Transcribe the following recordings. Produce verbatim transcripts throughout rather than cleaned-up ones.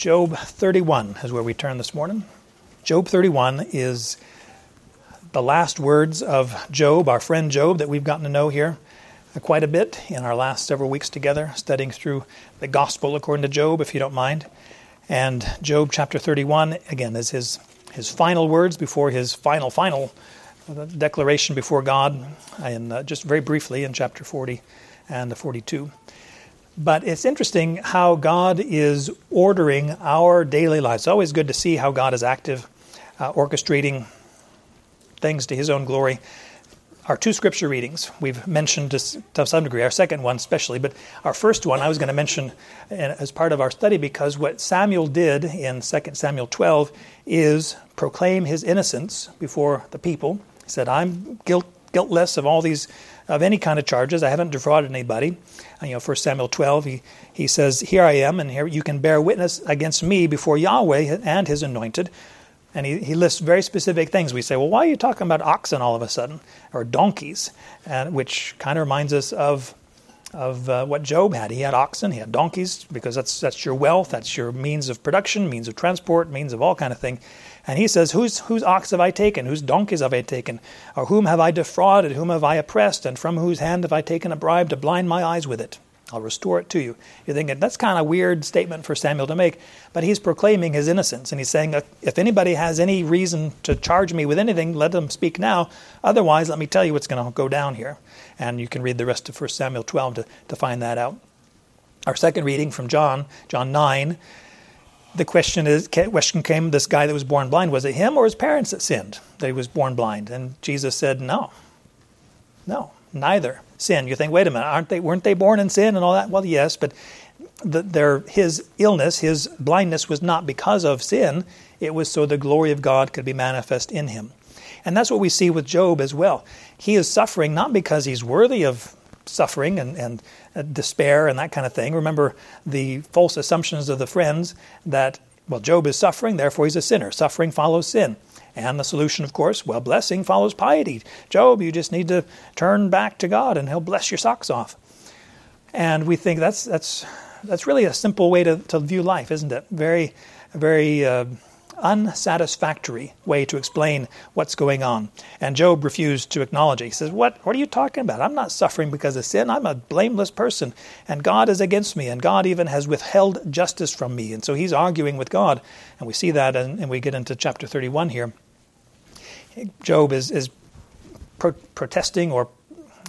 Job thirty-one is where we turn this morning. Job thirty-one is the last words of Job, our friend Job, that we've gotten to know here quite a bit in our last several weeks together, studying through the gospel according to Job, if you don't mind. And Job chapter thirty-one, again, is his, his final words before his final, final declaration before God, and uh, just very briefly in chapter forty and forty-two. But it's interesting how God is ordering our daily lives. It's always good to see how God is active, uh, orchestrating things to his own glory. Our two scripture readings, we've mentioned to, to some degree, our second one especially, but our first one I was going to mention as part of our study, because what Samuel did in Second Samuel twelve is proclaim his innocence before the people. He said, I'm guilt, guiltless of all these, of any kind of charges. I haven't defrauded anybody. And, you know, First Samuel twelve, he, he says, here I am, and here you can bear witness against me before Yahweh and his anointed. And he, he lists very specific things. We say, well, why are you talking about oxen all of a sudden, or donkeys? And which kind of reminds us of of uh, what Job had. He had oxen, he had donkeys, because that's that's your wealth, that's your means of production, means of transport, means of all kind of thing. And he says, whose whose ox have I taken? Whose donkeys have I taken? Or whom have I defrauded? Whom have I oppressed? And from whose hand have I taken a bribe to blind my eyes with it? I'll restore it to you. You're thinking, that's kind of a weird statement for Samuel to make, but he's proclaiming his innocence, and he's saying, if anybody has any reason to charge me with anything, let them speak now. Otherwise, let me tell you what's going to go down here. And you can read the rest of First Samuel twelve to, to find that out. Our second reading from John, John nine, the question is, question came, this guy that was born blind, was it him or his parents that sinned that he was born blind? And Jesus said, no, no, neither. Sin. You think, wait a minute, aren't they? Weren't they born in sin and all that? Well, yes, but the, their his illness, his blindness, was not because of sin. It was so the glory of God could be manifest in him, and that's what we see with Job as well. He is suffering not because he's worthy of suffering and, and uh, despair and that kind of thing. Remember the false assumptions of the friends that, well, Job is suffering, therefore he's a sinner. Suffering follows sin. And the solution, of course, well, blessing follows piety. Job, you just need to turn back to God and he'll bless your socks off. And we think that's that's that's really a simple way to, to view life, isn't it? Very, very uh, unsatisfactory way to explain what's going on. And Job refused to acknowledge it. He says, what, what are you talking about? I'm not suffering because of sin. I'm a blameless person. And God is against me. And God even has withheld justice from me. And so he's arguing with God. And we see that, and, and we get into chapter thirty-one here. Job is, is pro- protesting or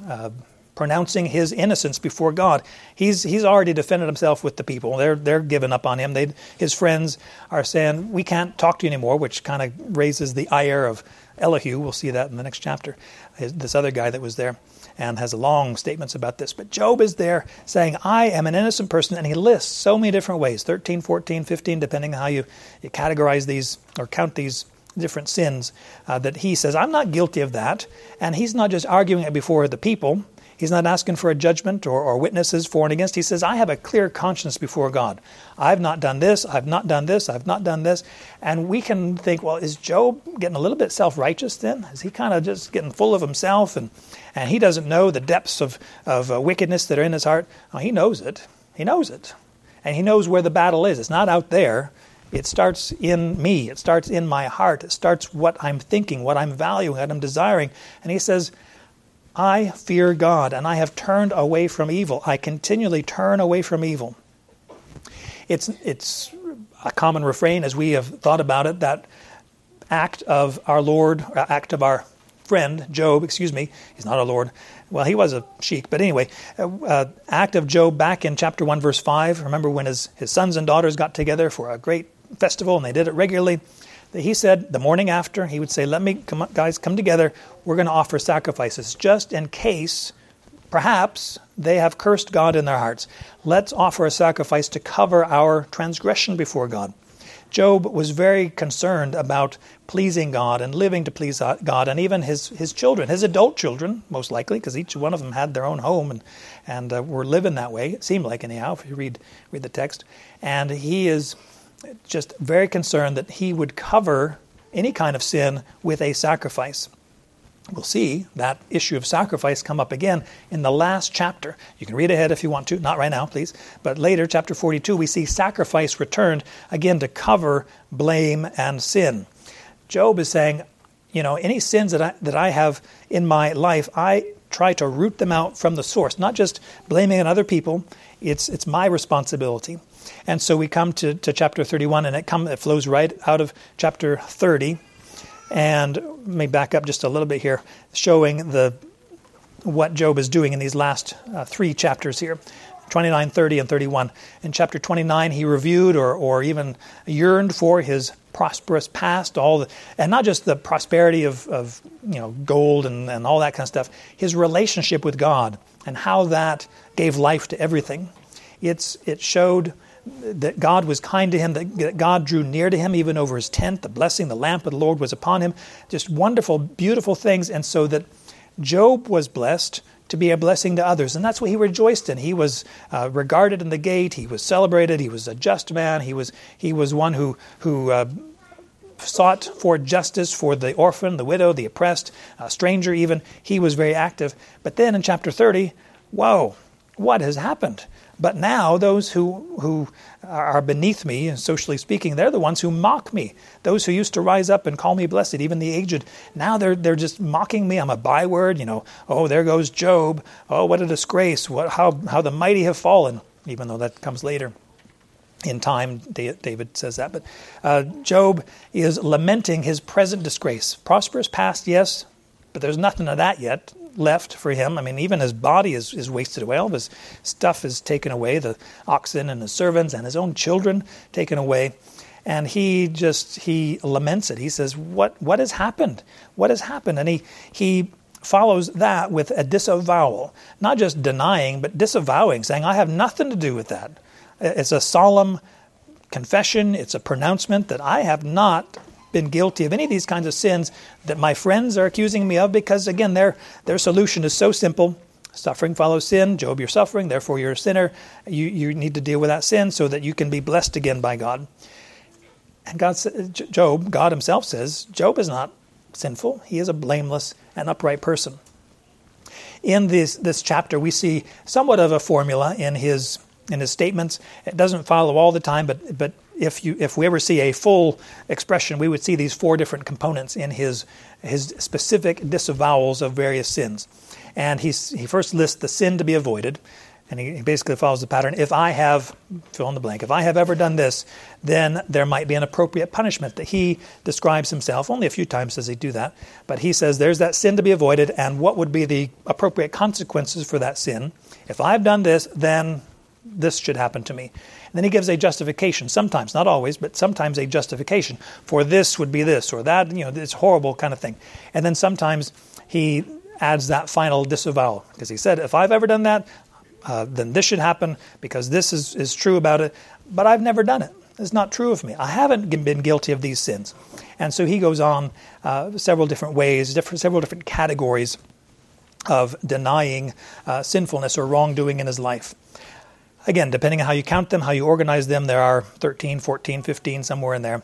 uh, pronouncing his innocence before God. He's he's already defended himself with the people. They're they're giving up on him. They his friends are saying, we can't talk to you anymore, which kind of raises the ire of Elihu. We'll see that in the next chapter. His, this other guy that was there and has long statements about this. But Job is there saying, I am an innocent person, and he lists so many different ways, thirteen, fourteen, fifteen, depending on how you, you categorize these or count these different sins, uh, that he says, I'm not guilty of that. And he's not just arguing it before the people. He's not asking for a judgment or, or witnesses for and against. He says, I have a clear conscience before God. I've not done this. I've not done this. I've not done this. And we can think, well, is Job getting a little bit self-righteous then? Is he kind of just getting full of himself, and, and he doesn't know the depths of, of uh, wickedness that are in his heart? Oh, he knows it. He knows it. And he knows where the battle is. It's not out there. It starts in me. It starts in my heart. It starts what I'm thinking, what I'm valuing, what I'm desiring. And he says, I fear God, and I have turned away from evil. I continually turn away from evil. It's it's a common refrain, as we have thought about it, that act of our Lord, or act of our friend, Job, excuse me, he's not our Lord. Well, he was a sheik, but anyway, uh, act of Job back in chapter one, verse five. Remember when his, his sons and daughters got together for a great festival, and they did it regularly. He said the morning after, he would say, let me, come, guys, come together. We're going to offer sacrifices just in case, perhaps, they have cursed God in their hearts. Let's offer a sacrifice to cover our transgression before God. Job was very concerned about pleasing God and living to please God, and even his, his children, his adult children, most likely, because each one of them had their own home and, and uh, were living that way, it seemed like anyhow, if you read read the text. And he is just very concerned that he would cover any kind of sin with a sacrifice. We'll see that issue of sacrifice come up again in the last chapter. You can read ahead if you want to, not right now, please. But later, chapter forty-two, we see sacrifice returned again to cover blame and sin. Job is saying, you know, any sins that I, that I have in my life, I try to root them out from the source, not just blaming on other people. It's it's my responsibility. And so we come to, to chapter thirty-one, and it come it flows right out of chapter thirty. And let me back up just a little bit here, showing the what Job is doing in these last uh, three chapters here, twenty-nine, thirty, and thirty-one. In chapter twenty-nine, he reviewed or or even yearned for his prosperous past, all the, and not just the prosperity of, of you know gold and, and all that kind of stuff, his relationship with God and how that gave life to everything. It's it showed that God was kind to him, that God drew near to him even over his tent. The blessing, the lamp of the Lord was upon him. Just wonderful, beautiful things. And so that Job was blessed to be a blessing to others. And that's what he rejoiced in. He was uh, regarded in the gate. He was celebrated. He was a just man. He was he was one who, who uh, sought for justice for the orphan, the widow, the oppressed, a stranger even. He was very active. But then in chapter thirty, whoa, what has happened? But now those who who are beneath me, socially speaking, they're the ones who mock me. Those who used to rise up and call me blessed, even the aged, now they're they're just mocking me. I'm a byword, you know. Oh, there goes Job. Oh, what a disgrace. What how how the mighty have fallen, even though that comes later in time. David says that. But uh, Job is lamenting his present disgrace. Prosperous past, yes, but there's nothing of that yet left for him. I mean, even his body is, is wasted away. All of his stuff is taken away, the oxen and his servants and his own children taken away. And he just, he laments it. He says, what what has happened? What has happened? And he, he follows that with a disavowal, not just denying, but disavowing, saying, I have nothing to do with that. It's a solemn confession. It's a pronouncement that I have not been guilty of any of these kinds of sins that my friends are accusing me of, because again, their their solution is so simple. Suffering follows sin. Job, you're suffering, therefore you're a sinner. You you need to deal with that sin so that you can be blessed again by God. And God, Job, God himself says, Job is not sinful. He is a blameless and upright person. In this this chapter, we see somewhat of a formula in his in his statements. It doesn't follow all the time, but but If you, if we ever see a full expression, we would see these four different components in his his specific disavowals of various sins. And he he first lists the sin to be avoided, and he, he basically follows the pattern. If I have, fill in the blank, if I have ever done this, then there might be an appropriate punishment that he describes himself. Only a few times does he do that. But he says there's that sin to be avoided, and what would be the appropriate consequences for that sin? If I've done this, then this should happen to me. And then he gives a justification, sometimes, not always, but sometimes a justification for this would be this or that, you know, this horrible kind of thing. And then sometimes he adds that final disavowal, because he said, if I've ever done that, uh, then this should happen because this is, is true about it, but I've never done it. It's not true of me. I haven't been guilty of these sins. And so he goes on uh, several different ways, different, several different categories of denying uh, sinfulness or wrongdoing in his life. Again, depending on how you count them, how you organize them, there are thirteen, fourteen, fifteen, somewhere in there.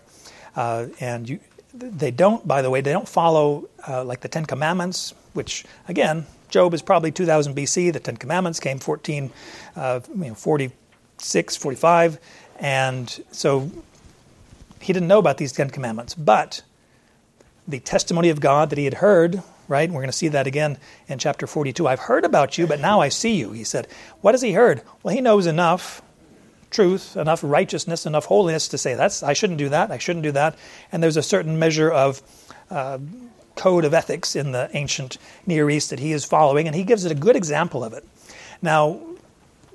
Uh, and you, they don't, by the way, they don't follow uh, like the Ten Commandments, which, again, Job is probably two thousand B C. The Ten Commandments came fourteen, forty-six, forty-five. And so he didn't know about these Ten Commandments. But the testimony of God that he had heard, right? And we're going to see that again in chapter forty-two. I've heard about you, but now I see you. He said, what has he heard? Well, he knows enough truth, enough righteousness, enough holiness to say, that's I shouldn't do that, I shouldn't do that. And there's a certain measure of uh, code of ethics in the ancient Near East that he is following, and he gives it a good example of it. Now,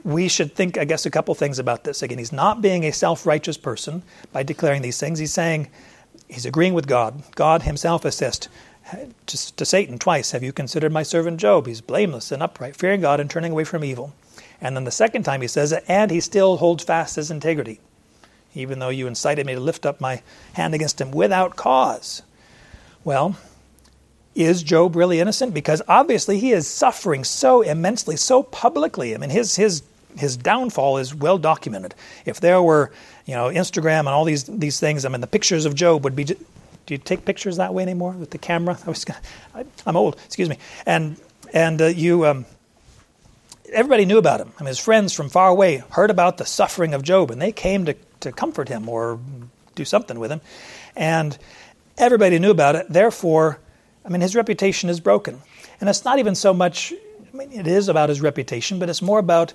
we should think, I guess, a couple things about this. Again, he's not being a self-righteous person by declaring these things. He's saying, he's agreeing with God. God himself assessed To, to Satan twice, have you considered my servant Job? He's blameless and upright, fearing God and turning away from evil. And then the second time he says it, and he still holds fast his integrity, even though you incited me to lift up my hand against him without cause. Well, is Job really innocent? Because obviously he is suffering so immensely, so publicly. I mean, his his his downfall is well documented. If there were, you know, Instagram and all these these things, I mean, the pictures of Job would be Do you take pictures that way anymore with the camera? I was, I, I'm old, excuse me. And and uh, you, um, everybody knew about him. I mean, his friends from far away heard about the suffering of Job, and they came to, to comfort him or do something with him. And everybody knew about it. Therefore, I mean, his reputation is broken. And it's not even so much, I mean, it is about his reputation, but it's more about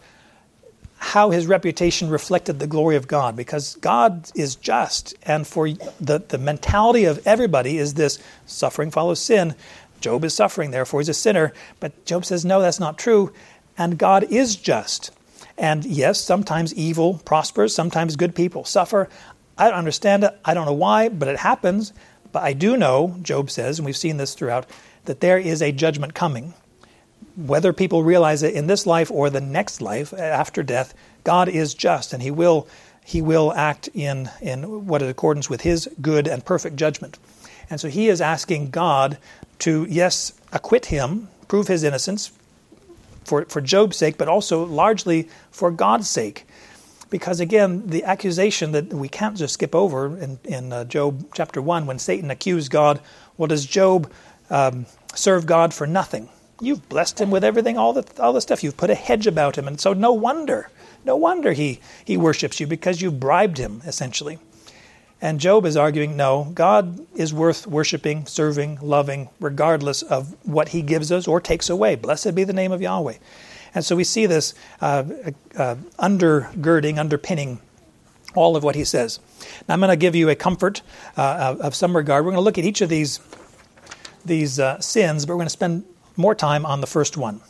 how his reputation reflected the glory of God, because God is just, and for the, the mentality of everybody is this, suffering follows sin. Job is suffering, therefore he's a sinner. But Job says, no, that's not true, and God is just. And yes, sometimes evil prospers, sometimes good people suffer. I don't understand it, I don't know why, but it happens. But I do know, Job says, and we've seen this throughout, that there is a judgment coming. Whether people realize it in this life or the next life after death, God is just, and He will He will act in in what is in accordance with His good and perfect judgment. And so he is asking God to, yes, acquit him, prove his innocence for for Job's sake, but also largely for God's sake, because again, the accusation that we can't just skip over in in uh, Job chapter one, when Satan accused God, well, does Job um, serve God for nothing? You've blessed him with everything, all the all the stuff. You've put a hedge about him. And so no wonder, no wonder he, he worships you, because you bribed him, essentially. And Job is arguing, no, God is worth worshiping, serving, loving, regardless of what he gives us or takes away. Blessed be the name of Yahweh. And so we see this uh, uh, undergirding, underpinning all of what he says. Now I'm going to give you a comfort uh, of some regard. We're going to look at each of these, these uh, sins, but we're going to spend more time on the first one,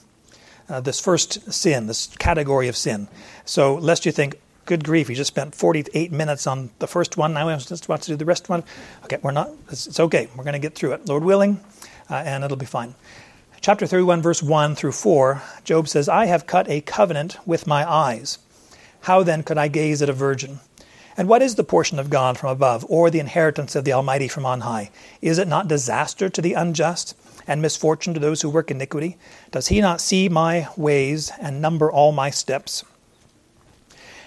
uh, this first sin, this category of sin. So lest you think, good grief, you just spent forty-eight minutes on the first one, now I'm just about to do the rest one. Okay, we're not, it's, it's okay, we're going to get through it, Lord willing, uh, and it'll be fine. Chapter thirty-one, verse one through four, Job says, I have cut a covenant with my eyes. How then could I gaze at a virgin? And what is the portion of God from above, or the inheritance of the Almighty from on high? Is it not disaster to the unjust, and misfortune to those who work iniquity? Does he not see my ways and number all my steps?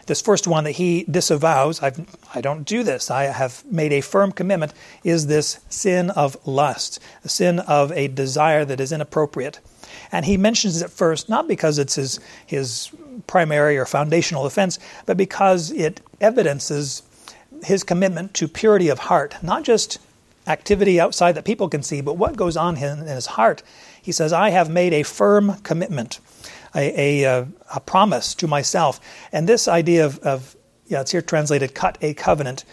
This first one that he disavows, I've, I don't do this, I have made a firm commitment, is this sin of lust, a sin of a desire that is inappropriate. And he mentions it first, not because it's his, his primary or foundational offense, but because it evidences his commitment to purity of heart, not just activity outside that people can see, but what goes on in his heart. He says, I have made a firm commitment, a, a, a promise to myself. And this idea of, of, yeah, it's here translated, cut a covenant.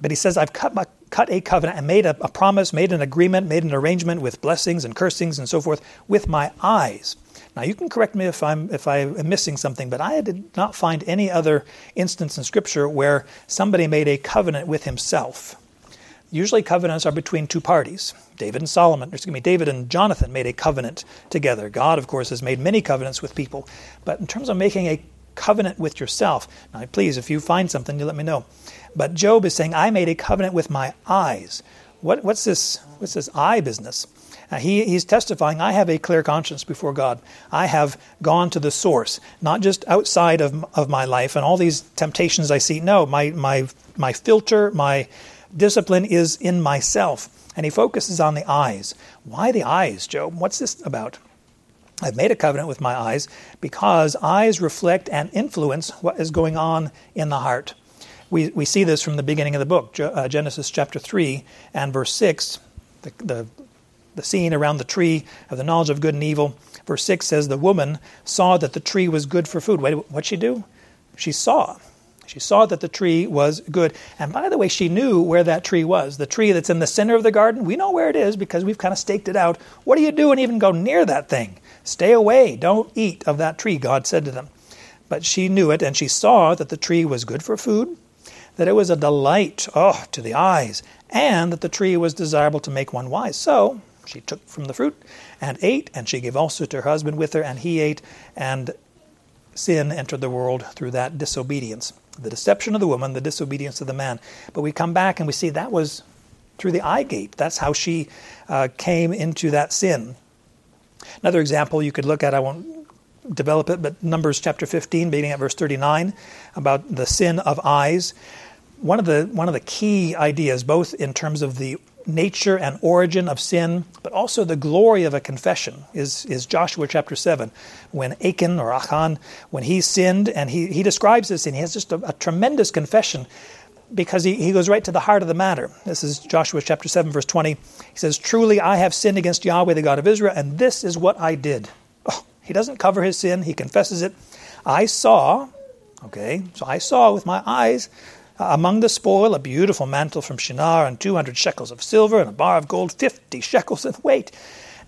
But he says, I've cut my, cut a covenant and made a, a promise, made an agreement, made an arrangement with blessings and cursings and so forth with my eyes. Now, you can correct me if I'm if I am missing something, but I did not find any other instance in Scripture where somebody made a covenant with himself. Usually covenants are between two parties. David and Solomon, or excuse me, David and Jonathan made a covenant together. God, of course, has made many covenants with people. But in terms of making a covenant with yourself, now please, if you find something, you let me know. But Job is saying, I made a covenant with my eyes. What, what's this, what's this eye business? Uh, he, he's testifying, I have a clear conscience before God. I have gone to the source, not just outside of, of my life and all these temptations I see. No, my my my filter, my discipline is in myself. And he focuses on the eyes. Why the eyes, Job? What's this about? I've made a covenant with my eyes because eyes reflect and influence what is going on in the heart. We we see this from the beginning of the book, Genesis chapter three and verse six, the, the, the scene around the tree of the knowledge of good and evil. Verse six says, the woman saw that the tree was good for food. Wait, what'd she do? She saw. She saw that the tree was good. And by the way, she knew where that tree was. The tree that's in the center of the garden, we know where it is because we've kind of staked it out. What do you do and even go near that thing? Stay away. Don't eat of that tree, God said to them. But she knew it, and she saw that the tree was good for food, that it was a delight, oh, to the eyes, and that the tree was desirable to make one wise. So she took from the fruit and ate, and she gave also to her husband with her, and he ate, and sin entered the world through that disobedience. The deception of the woman, the disobedience of the man. But we come back and we see that was through the eye gate. That's how she uh, came into that sin. Another example you could look at, I won't develop it, but Numbers chapter fifteen, beginning at verse thirty-nine, about the sin of eyes. one of the one of the key ideas, both in terms of the nature and origin of sin, but also the glory of a confession, is, is Joshua chapter seven, when Achan or Achan, when he sinned, and he, he describes this, and he has just a, a tremendous confession, because he, he goes right to the heart of the matter. This is Joshua chapter seven, verse twenty. He says, "Truly I have sinned against Yahweh, the God of Israel, and this is what I did." Oh, he doesn't cover his sin. He confesses it. I saw, okay, so I saw with my eyes, Uh, among the spoil, a beautiful mantle from Shinar, and two hundred shekels of silver, and a bar of gold, fifty shekels in weight.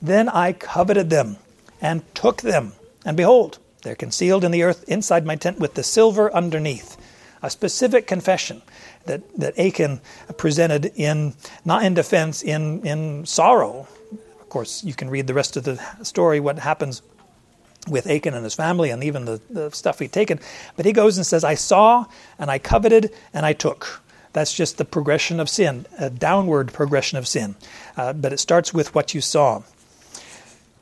Then I coveted them and took them. And behold, they're concealed in the earth inside my tent with the silver underneath. A specific confession that, that Achan presented in, not in defense, in, in sorrow. Of course, you can read the rest of the story, what happens with Achan and his family, and even the, the stuff he'd taken. But he goes and says, I saw, and I coveted, and I took. That's just the progression of sin, a downward progression of sin. Uh, but it starts with what you saw.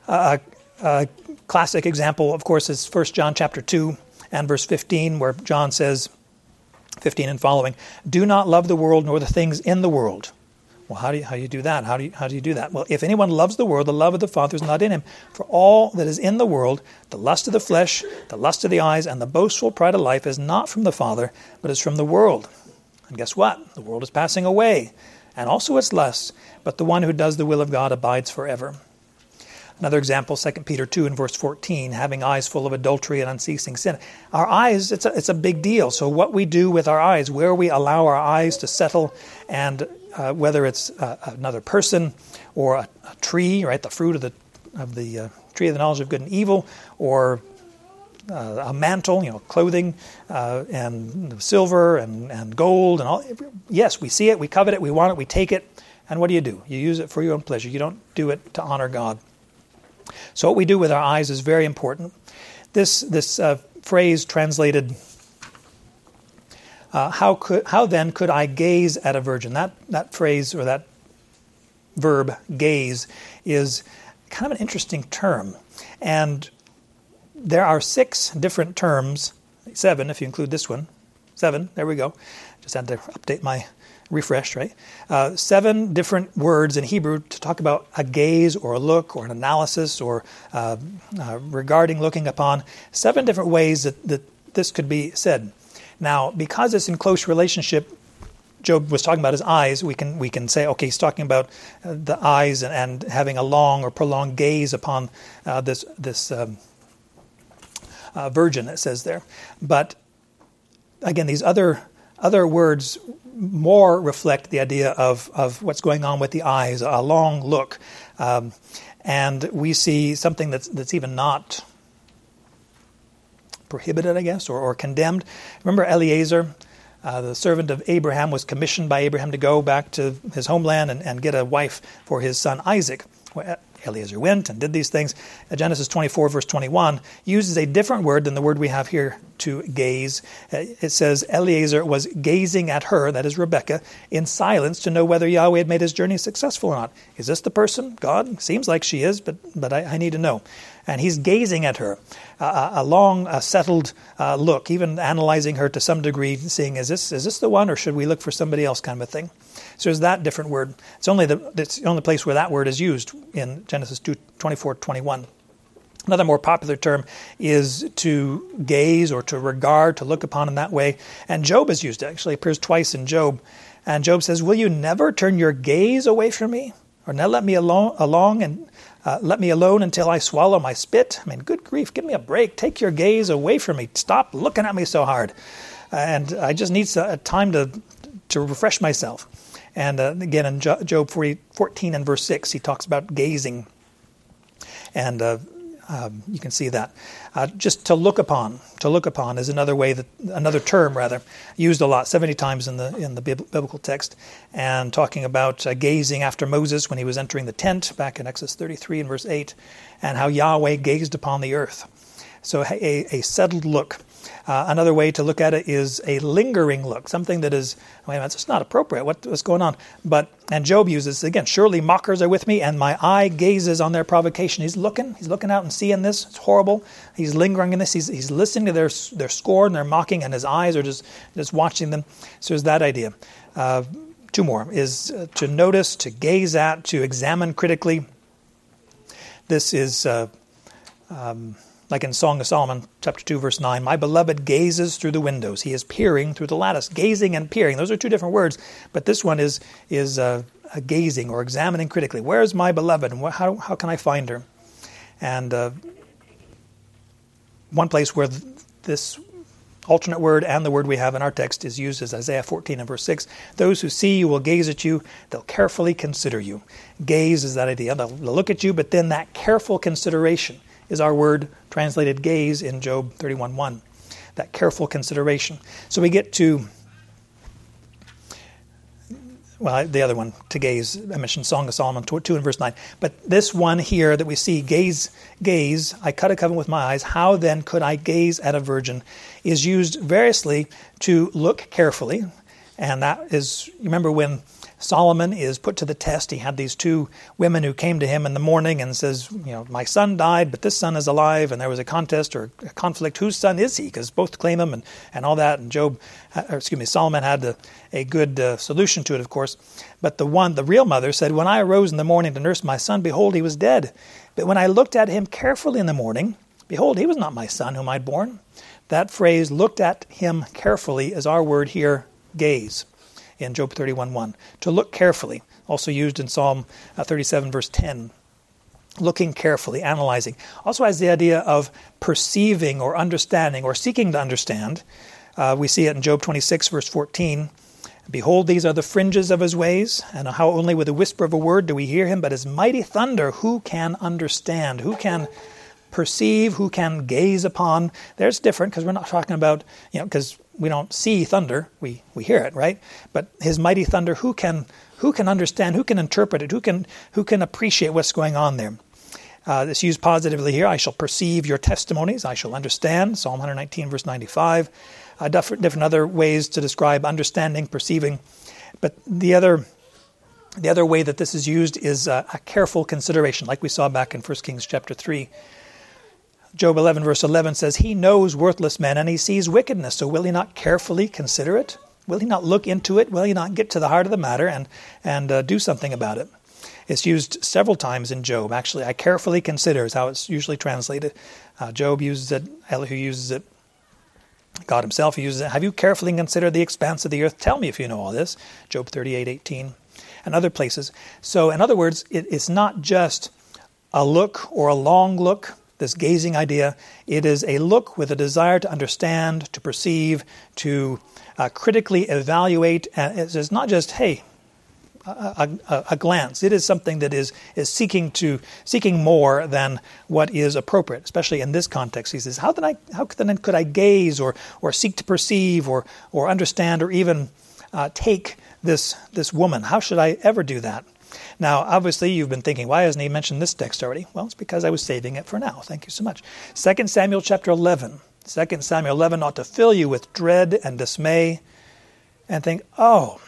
Uh, a classic example, of course, is First John chapter two and verse fifteen, where John says, fifteen and following, "Do not love the world nor the things in the world." Well, how do you, how do you do that? How do you, how do you do that? Well, if anyone loves the world, the love of the Father is not in him. For all that is in the world, the lust of the flesh, the lust of the eyes, and the boastful pride of life is not from the Father, but is from the world. And guess what? The world is passing away, and also its lusts, but the one who does the will of God abides forever. Another example, Second Peter two and verse fourteen, having eyes full of adultery and unceasing sin. Our eyes, it's a, it's a big deal. So what we do with our eyes, where we allow our eyes to settle, and uh, whether it's uh, another person or a, a tree, right, the fruit of the of the uh, tree of the knowledge of good and evil, or uh, a mantle, you know, clothing uh, and silver and, and gold and all. Yes, we see it, we covet it, we want it, we take it. And what do you do? You use it for your own pleasure. You don't do it to honor God. So what we do with our eyes is very important. This this uh, phrase translated, uh, "How could how then could I gaze at a virgin?" That that phrase, or that verb, gaze, is kind of an interesting term. And there are six different terms, seven if you include this one, seven. There we go. Just had to update my refresh, right? Uh, seven different words in Hebrew to talk about a gaze or a look or an analysis or uh, uh, regarding, looking upon. Seven different ways that, that this could be said. Now, because it's in close relationship, Job was talking about his eyes, we can we can say, okay, he's talking about uh, the eyes and, and having a long or prolonged gaze upon uh, this, this um, uh, virgin, it says there. But again, these other other words more reflect the idea of, of what's going on with the eyes, a long look. Um, and we see something that's that's even not prohibited, I guess, or, or condemned. Remember Eliezer, uh, the servant of Abraham, was commissioned by Abraham to go back to his homeland and, and get a wife for his son Isaac. Well, Eliezer went and did these things. Genesis twenty-four, verse twenty-one, uses a different word than the word we have here, to gaze. It says, Eliezer was gazing at her, that is Rebecca, in silence to know whether Yahweh had made his journey successful or not. Is this the person? God? Seems like she is, but, but I, I need to know. And he's gazing at her, uh, a long, uh, settled uh, look, even analyzing her to some degree, seeing, is this is this the one, or should we look for somebody else, kind of a thing. So there's that different word. It's only the, it's the only place where that word is used, in Genesis twenty-four twenty-one. Another more popular term is to gaze or to regard, to look upon in that way. And Job is used, actually. It appears twice in Job. And Job says, will you never turn your gaze away from me? Or now let me alone, along and uh, let me alone until I swallow my spit. I mean, good grief, give me a break. Take your gaze away from me. Stop looking at me so hard. And I just need a time to to refresh myself. And uh, again, in Job fourteen and verse six, he talks about gazing. And uh, um, you can see that. Uh, just to look upon, to look upon is another way that another term rather used a lot, seventy times in the in the biblical text, and talking about uh, gazing after Moses when he was entering the tent back in Exodus thirty-three and verse eight, and how Yahweh gazed upon the earth. So a, a settled look. Uh, another way to look at it is a lingering look, something that is, wait a minute, it's not appropriate. What, what's going on? But and Job uses again. Surely mockers are with me, and my eye gazes on their provocation. He's looking, he's looking out and seeing this. It's horrible. He's lingering in this. He's he's listening to their their scorn, their mocking, and his eyes are just just watching them. So there's that idea. Uh, two more is uh, to notice, to gaze at, to examine critically. This is. Uh, um, Like in Song of Solomon, chapter two, verse nine, my beloved gazes through the windows. He is peering through the lattice. Gazing and peering. Those are two different words, but this one is is uh, a gazing or examining critically. Where is my beloved? And how how can I find her? And uh, one place where th- this alternate word and the word we have in our text is used is Isaiah fourteen and verse six. Those who see you will gaze at you. They'll carefully consider you. Gaze is that idea. They'll, they'll look at you, but then that careful consideration is our word translated gaze in Job thirty-one one, that careful consideration. So we get to, well, the other one, to gaze, I mentioned Song of Solomon two and verse nine. But this one here that we see, gaze, gaze, I cut a covenant with my eyes, how then could I gaze at a virgin, is used variously to look carefully. And that is, you remember when Solomon is put to the test. He had these two women who came to him in the morning and says, you know, my son died, but this son is alive. And there was a contest or a conflict. Whose son is he? Because both claim him and, and all that. And Job, or excuse me, Solomon had a, a good uh, solution to it, of course. But the one, the real mother said, when I arose in the morning to nurse my son, behold, he was dead. But when I looked at him carefully in the morning, behold, he was not my son whom I'd born. That phrase, looked at him carefully, is our word here, gaze. In Job thirty-one one, to look carefully, also used in Psalm thirty-seven, verse ten, looking carefully, analyzing. Also has the idea of perceiving or understanding or seeking to understand. Uh, we see it in Job twenty-six, verse fourteen, behold, these are the fringes of his ways, and how only with a whisper of a word do we hear him, but his mighty thunder, who can understand, who can perceive, who can gaze upon. There's different, because we're not talking about, you know, because we don't see thunder, we, we hear it, right? But his mighty thunder, who can who can understand, who can interpret it, who can who can appreciate what's going on there? Uh, it's used positively here. I shall perceive your testimonies, I shall understand, Psalm one nineteen, verse ninety-five. Uh, different, different other ways to describe understanding, perceiving. But the other the other way that this is used is uh, a careful consideration, like we saw back in First Kings chapter three. Job eleven, verse eleven says, he knows worthless men and he sees wickedness, so will he not carefully consider it? Will he not look into it? Will he not get to the heart of the matter and, and uh, do something about it? It's used several times in Job, actually. I carefully consider is how it's usually translated. Uh, Job uses it, Elihu uses it, God himself uses it. Have you carefully considered the expanse of the earth? Tell me if you know all this. Job thirty-eight, eighteen, and other places. So in other words, it, it's not just a look or a long look, this gazing idea. It is a look with a desire to understand, to perceive, to uh, critically evaluate. And it's not just, hey, a, a, a glance. It is something that is is seeking to seeking more than what is appropriate, especially in this context. He says, how then I how then could I gaze or or seek to perceive or or understand or even uh, take this this woman? How should I ever do that? Now, obviously, you've been thinking, why hasn't he mentioned this text already? Well, it's because I was saving it for now. Thank you so much. Second Samuel chapter eleven. Second Samuel eleven ought to fill you with dread and dismay and think, oh,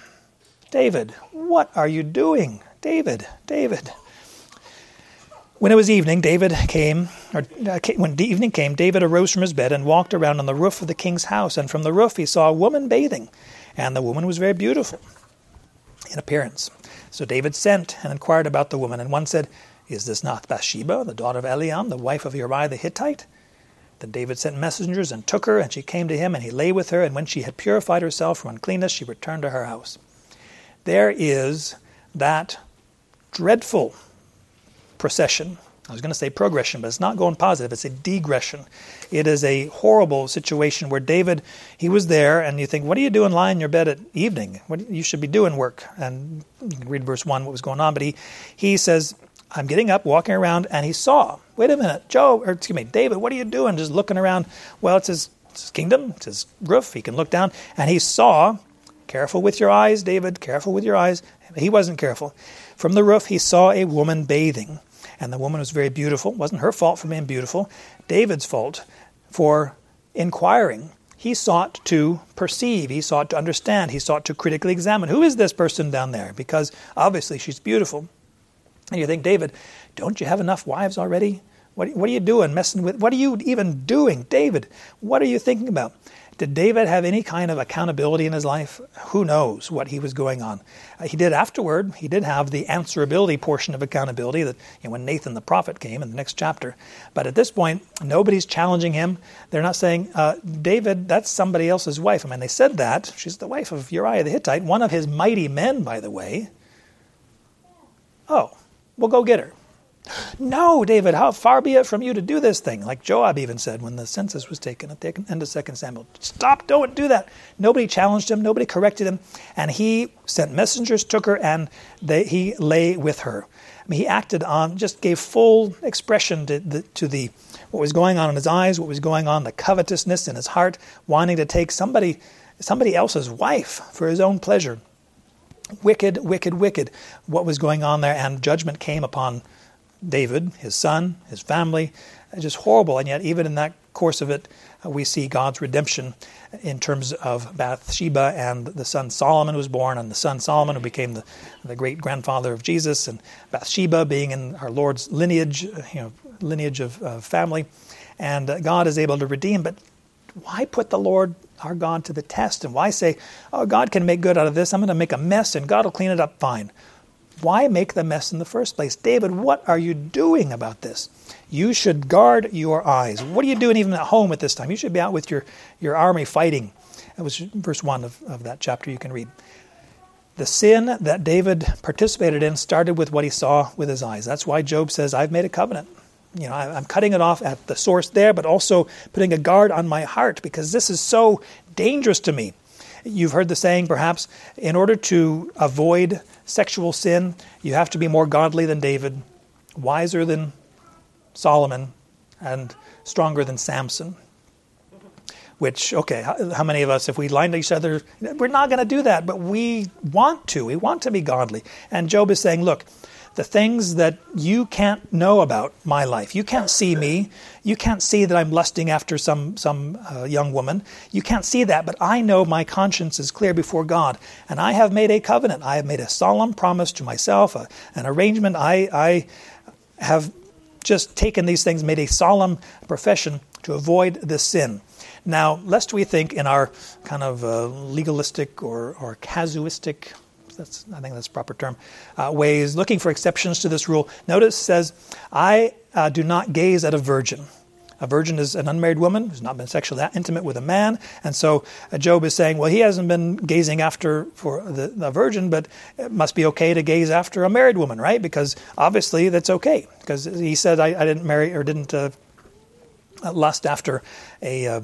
David, what are you doing? David, David. When it was evening, David came, or uh, came, when the evening came, David arose from his bed and walked around on the roof of the king's house. And from the roof, he saw a woman bathing. And the woman was very beautiful in appearance. So David sent and inquired about the woman, and one said, is this not Bathsheba, the daughter of Eliam, the wife of Uriah the Hittite? Then David sent messengers and took her, and she came to him, and he lay with her, and when she had purified herself from uncleanness, she returned to her house. There is that dreadful procession. I was going to say progression, but it's not going positive. It's a degression. It is a horrible situation where David, he was there, and you think, what are you doing lying in your bed at evening? What, you should be doing work. And you can read verse one, what was going on. But he, he says, I'm getting up, walking around, and he saw, wait a minute, Job, or excuse me, David, what are you doing? Just looking around. Well, it's his, it's his kingdom. It's his roof. He can look down. And he saw, careful with your eyes, David, careful with your eyes. He wasn't careful. From the roof, he saw a woman bathing. And the woman was very beautiful. It wasn't her fault for being beautiful. David's fault for inquiring. He sought to perceive. He sought to understand. He sought to critically examine. Who is this person down there? Because obviously she's beautiful. And you think, David, don't you have enough wives already? What, what are you doing, messing with? What are you even doing? David, what are you thinking about? Did David have any kind of accountability in his life? Who knows what he was going on? Uh, he did afterward. He did have the answerability portion of accountability that you know, when Nathan the prophet came in the next chapter. But at this point, nobody's challenging him. They're not saying, uh, David, that's somebody else's wife. I mean, they said that. She's the wife of Uriah the Hittite, one of his mighty men, by the way. Oh, well, go get her. No, David, how far be it from you to do this thing? Like Joab even said when the census was taken at the end of Second Samuel. Stop, don't do that. Nobody challenged him. Nobody corrected him. And he sent messengers, took her, and they, he lay with her. I mean, he acted on, just gave full expression to the, to the what was going on in his eyes, what was going on, the covetousness in his heart, wanting to take somebody, somebody else's wife for his own pleasure. Wicked, wicked, wicked, what was going on there. And judgment came upon David, his son, his family, just horrible. And yet even in that course of it, we see God's redemption in terms of Bathsheba and the son Solomon was born, and the son Solomon who became the, the great-grandfather of Jesus, and Bathsheba being in our Lord's lineage, you know, lineage of uh, family. And uh, God is able to redeem. But why put the Lord, our God, to the test? And why say, oh, God can make good out of this. I'm going to make a mess and God will clean it up fine. Why make the mess in the first place? David, what are you doing about this? You should guard your eyes. What are you doing even at home at this time? You should be out with your, your army fighting. That was verse one of, of that chapter you can read. The sin that David participated in started with what he saw with his eyes. That's why Job says, I've made a covenant. You know, I'm cutting it off at the source there, but also putting a guard on my heart because this is so dangerous to me. You've heard the saying, perhaps, in order to avoid sexual sin, you have to be more godly than David, wiser than Solomon, and stronger than Samson. Which, okay, how, how many of us, if we lined each other, we're not going to do that, but we want to. We want to be godly. And Job is saying, look, the things that you can't know about my life. You can't see me. You can't see that I'm lusting after some, some uh, young woman. You can't see that, but I know my conscience is clear before God. And I have made a covenant. I have made a solemn promise to myself, a, an arrangement. I, I have just taken these things, made a solemn profession to avoid this sin. Now, lest we think in our kind of uh, legalistic or, or casuistic That's, I think that's the proper term, uh, ways, looking for exceptions to this rule. Notice it says, I uh, do not gaze at a virgin. A virgin is an unmarried woman who's not been sexually intimate with a man. And so uh, Job is saying, well, he hasn't been gazing after for the, the virgin, but it must be okay to gaze after a married woman, right? Because obviously that's okay. Because he said, I, I didn't marry or didn't uh, lust after a uh,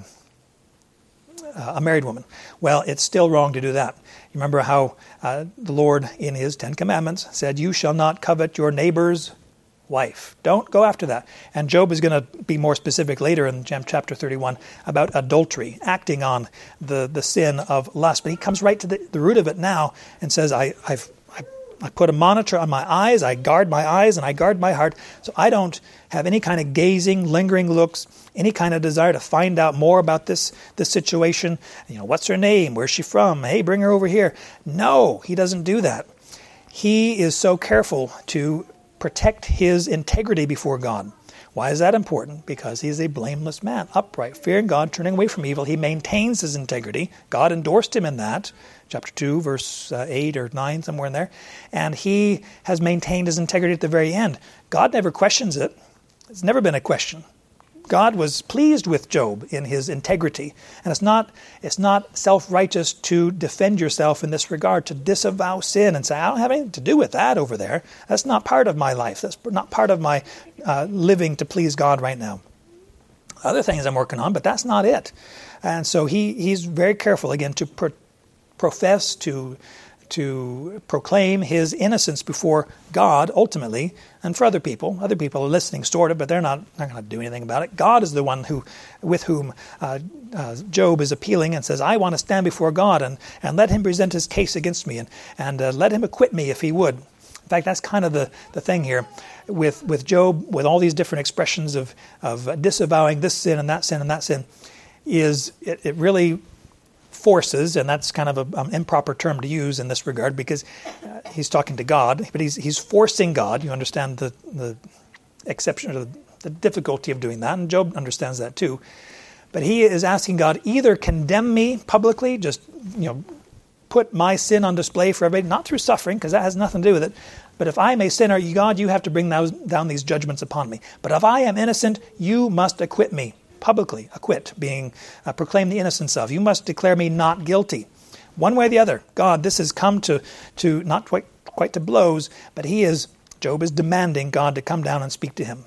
a married woman. Well, it's still wrong to do that. Remember how uh, the Lord in his Ten Commandments said, you shall not covet your neighbor's wife. Don't go after that. And Job is going to be more specific later in chapter thirty-one about adultery, acting on the, the sin of lust. But he comes right to the, the root of it now and says, I, I've, I I put a monitor on my eyes, I guard my eyes, and I guard my heart, so I don't have any kind of gazing, lingering looks, any kind of desire to find out more about this, this situation. You know, what's her name? Where's she from? Hey, bring her over here. No, he doesn't do that. He is so careful to protect his integrity before God. Why is that important? Because he is a blameless man, upright, fearing God, turning away from evil. He maintains his integrity. God endorsed him in that, chapter two, verse eight or nine, somewhere in there. And he has maintained his integrity at the very end. God never questions it. It's never been a question. God was pleased with Job in his integrity. And it's not, it's not self-righteous to defend yourself in this regard, to disavow sin and say, I don't have anything to do with that over there. That's not part of my life. That's not part of my uh, living to please God right now. Other things I'm working on, but that's not it. And so he he's very careful, again, to pro- profess, to to proclaim his innocence before God, ultimately, and for other people. Other people are listening, sort of, but they're not, not going to do anything about it. God is the one who, with whom uh, uh, Job is appealing and says, I want to stand before God and, and let him present his case against me and, and uh, let him acquit me if he would. In fact, that's kind of the, the thing here with, with Job, with all these different expressions of, of disavowing this sin and that sin and that sin. is it, it really forces, and that's kind of a, an improper term to use in this regard because uh, he's talking to God, but he's he's forcing God. You understand the the exception or the, the difficulty of doing that, and Job understands that too. But he is asking God, either condemn me publicly, just you know, put my sin on display for everybody, not through suffering, because that has nothing to do with it. But if I am a sinner, God, you have to bring those, down these judgments upon me. But if I am innocent, you must acquit me publicly. Acquit, being uh, proclaim the innocence of. You must declare me not guilty. One way or the other, God, this has come to to not quite quite to blows, but he is Job is demanding God to come down and speak to him.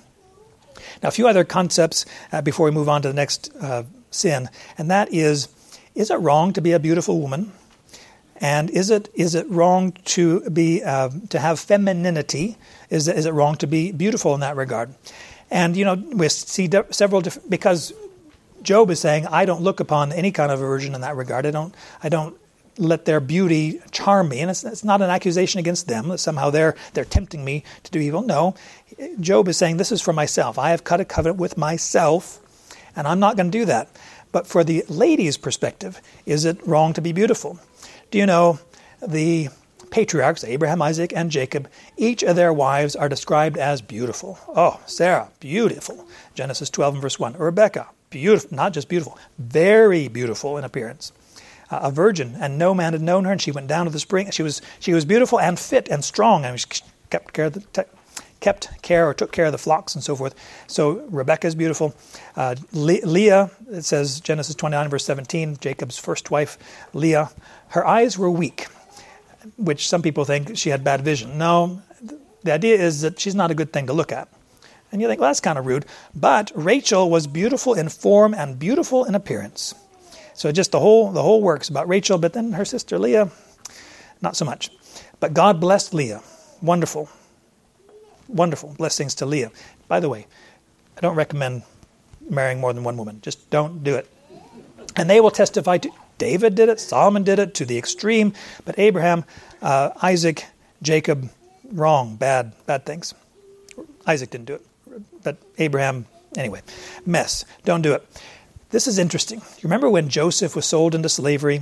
Now, a few other concepts uh, before we move on to the next uh, sin, and that is: is it wrong to be a beautiful woman? And is it is it wrong to be uh, to have femininity? Is it, is it wrong to be beautiful in that regard? And you know we see de- several different because Job is saying, I don't look upon any kind of aversion in that regard. I don't I don't let their beauty charm me. And it's, it's not an accusation against them that somehow they're they're tempting me to do evil. No, Job is saying this is for myself. I have cut a covenant with myself, and I'm not going to do that. But for the lady's perspective, is it wrong to be beautiful? Do you know the patriarchs, Abraham, Isaac, and Jacob, each of their wives are described as beautiful. Oh, Sarah, beautiful. Genesis twelve and verse one. Rebecca, beautiful, not just beautiful, very beautiful in appearance. Uh, a virgin, and no man had known her, and she went down to the spring. She was she was beautiful and fit and strong, and she kept care of the te- kept care or took care of the flocks and so forth. So Rebecca is beautiful. Uh, Le- Leah, it says Genesis twenty-nine verse seventeen, Jacob's first wife, Leah, her eyes were weak, which some people think she had bad vision. No, the idea is that she's not a good thing to look at. And you think, well, that's kind of rude. But Rachel was beautiful in form and beautiful in appearance. So just the whole the whole works about Rachel, but then her sister Leah, not so much. But God blessed Leah. Wonderful. Wonderful blessings to Leah. By the way, I don't recommend marrying more than one woman. Just don't do it. And they will testify to David did it, Solomon did it to the extreme, but Abraham, uh, Isaac, Jacob, wrong, bad, bad things. Isaac didn't do it, but Abraham, anyway, mess. Don't do it. This is interesting. You remember when Joseph was sold into slavery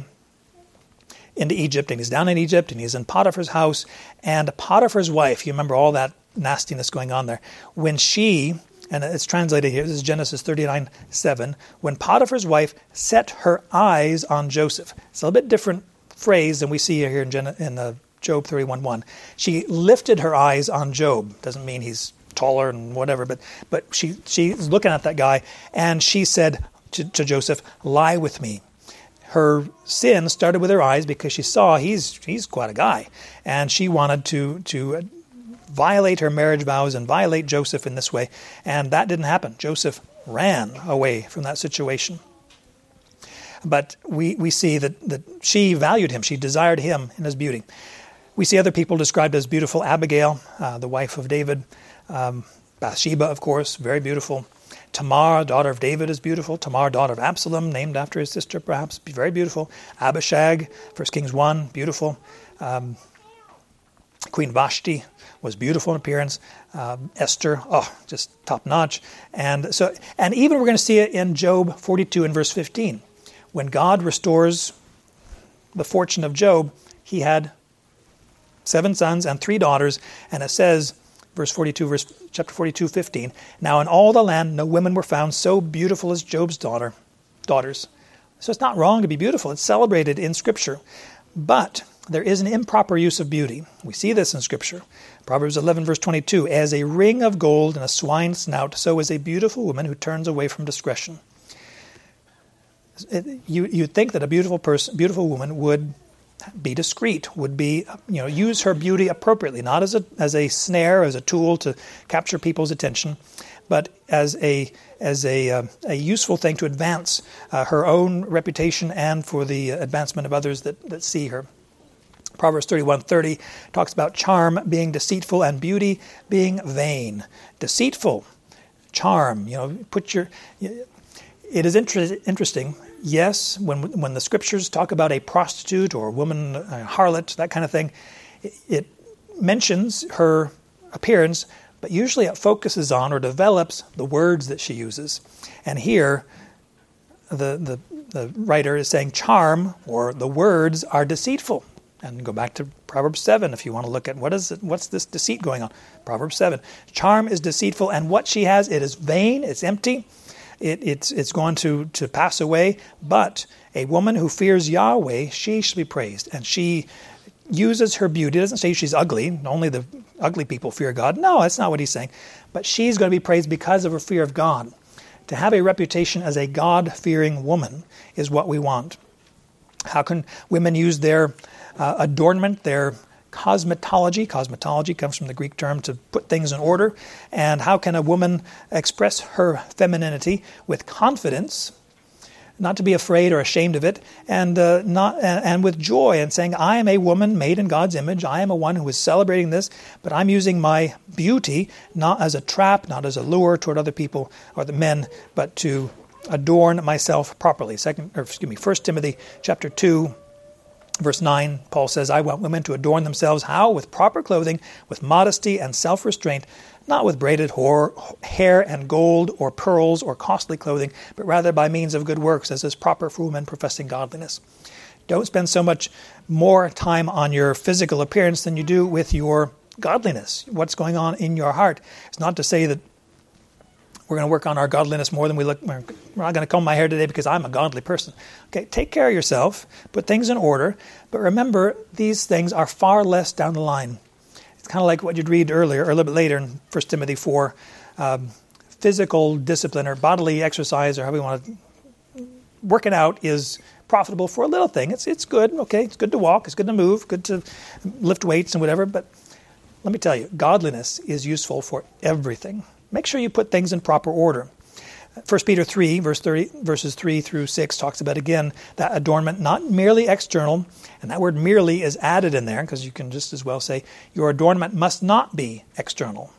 into Egypt, and he's down in Egypt, and he's in Potiphar's house, and Potiphar's wife, you remember all that nastiness going on there, when she, and it's translated here, this is Genesis thirty-nine seven, when Potiphar's wife set her eyes on Joseph. It's a little bit different phrase than we see here in, Gen- in uh, Job thirty-one one. She lifted her eyes on Job. Doesn't mean he's taller and whatever, but but she she's looking at that guy, and she said to, to Joseph, lie with me. Her sin started with her eyes because she saw he's he's quite a guy, and she wanted to to... Uh, violate her marriage vows and violate Joseph in this way. And that didn't happen. Joseph ran away from that situation. But we, we see that, that she valued him. She desired him in his beauty. We see other people described as beautiful. Abigail, uh, the wife of David. Um, Bathsheba, of course, very beautiful. Tamar, daughter of David, is beautiful. Tamar, daughter of Absalom, named after his sister, perhaps, very beautiful. Abishag, First Kings one, beautiful. Um, Queen Vashti was beautiful in appearance. Uh, Esther, oh, just top-notch. And so, and even we're going to see it in Job forty-two and verse fifteen. When God restores the fortune of Job, he had seven sons and three daughters. And it says, verse forty-two, verse chapter forty-two, fifteen, now in all the land no women were found so beautiful as Job's daughter, daughters. So it's not wrong to be beautiful. It's celebrated in Scripture. But there is an improper use of beauty. We see this in Scripture. Proverbs eleven, verse twenty-two, as a ring of gold and a swine's snout, so is a beautiful woman who turns away from discretion. It, you, you'd think that a beautiful person, beautiful woman would be discreet, would be, you know, use her beauty appropriately, not as a as a snare, as a tool to capture people's attention, but as a as a uh, a useful thing to advance uh, her own reputation and for the advancement of others that, that see her. Proverbs thirty-one thirty talks about charm being deceitful and beauty being vain. Deceitful, charm, you know, put your... It is inter- interesting, yes, when when the Scriptures talk about a prostitute or a woman, a harlot, that kind of thing, it, it mentions her appearance, but usually it focuses on or develops the words that she uses. And here, the, the, the writer is saying charm or the words are deceitful. And go back to Proverbs seven if you want to look at what is it, what's this deceit going on. Proverbs seven. Charm is deceitful, and what she has, it is vain, it's empty, it, it's it's going to, to pass away. But a woman who fears Yahweh, she shall be praised. And she uses her beauty. It doesn't say she's ugly. Only the ugly people fear God. No, that's not what he's saying. But she's going to be praised because of her fear of God. To have a reputation as a God-fearing woman is what we want. How can women use their uh, adornment, their cosmetology? Cosmetology comes from the Greek term to put things in order. And how can a woman express her femininity with confidence, not to be afraid or ashamed of it, and uh, not and, and with joy, and saying, I am a woman made in God's image. I am a one who is celebrating this, but I'm using my beauty not as a trap, not as a lure toward other people or the men, but to adorn myself properly. Second, or excuse me, First Timothy chapter two, verse nine, Paul says, I want women to adorn themselves, how? With proper clothing, with modesty and self-restraint, not with braided hair and gold or pearls or costly clothing, but rather by means of good works, as is proper for women professing godliness. Don't spend so much more time on your physical appearance than you do with your godliness, what's going on in your heart. It's not to say that we're going to work on our godliness more than we look. We're not going to comb my hair today because I'm a godly person. Okay, take care of yourself, put things in order, but remember these things are far less down the line. It's kind of like what you'd read earlier, or a little bit later in First Timothy four, um, physical discipline or bodily exercise, or how we want to work it out, is profitable for a little thing. It's it's good, okay, it's good to walk, it's good to move, good to lift weights and whatever, but let me tell you, godliness is useful for everything. Make sure you put things in proper order. First Peter three, verse thirty, verses three through six, talks about, again, that adornment, not merely external. And that word merely is added in there, because you can just as well say, your adornment must not be external.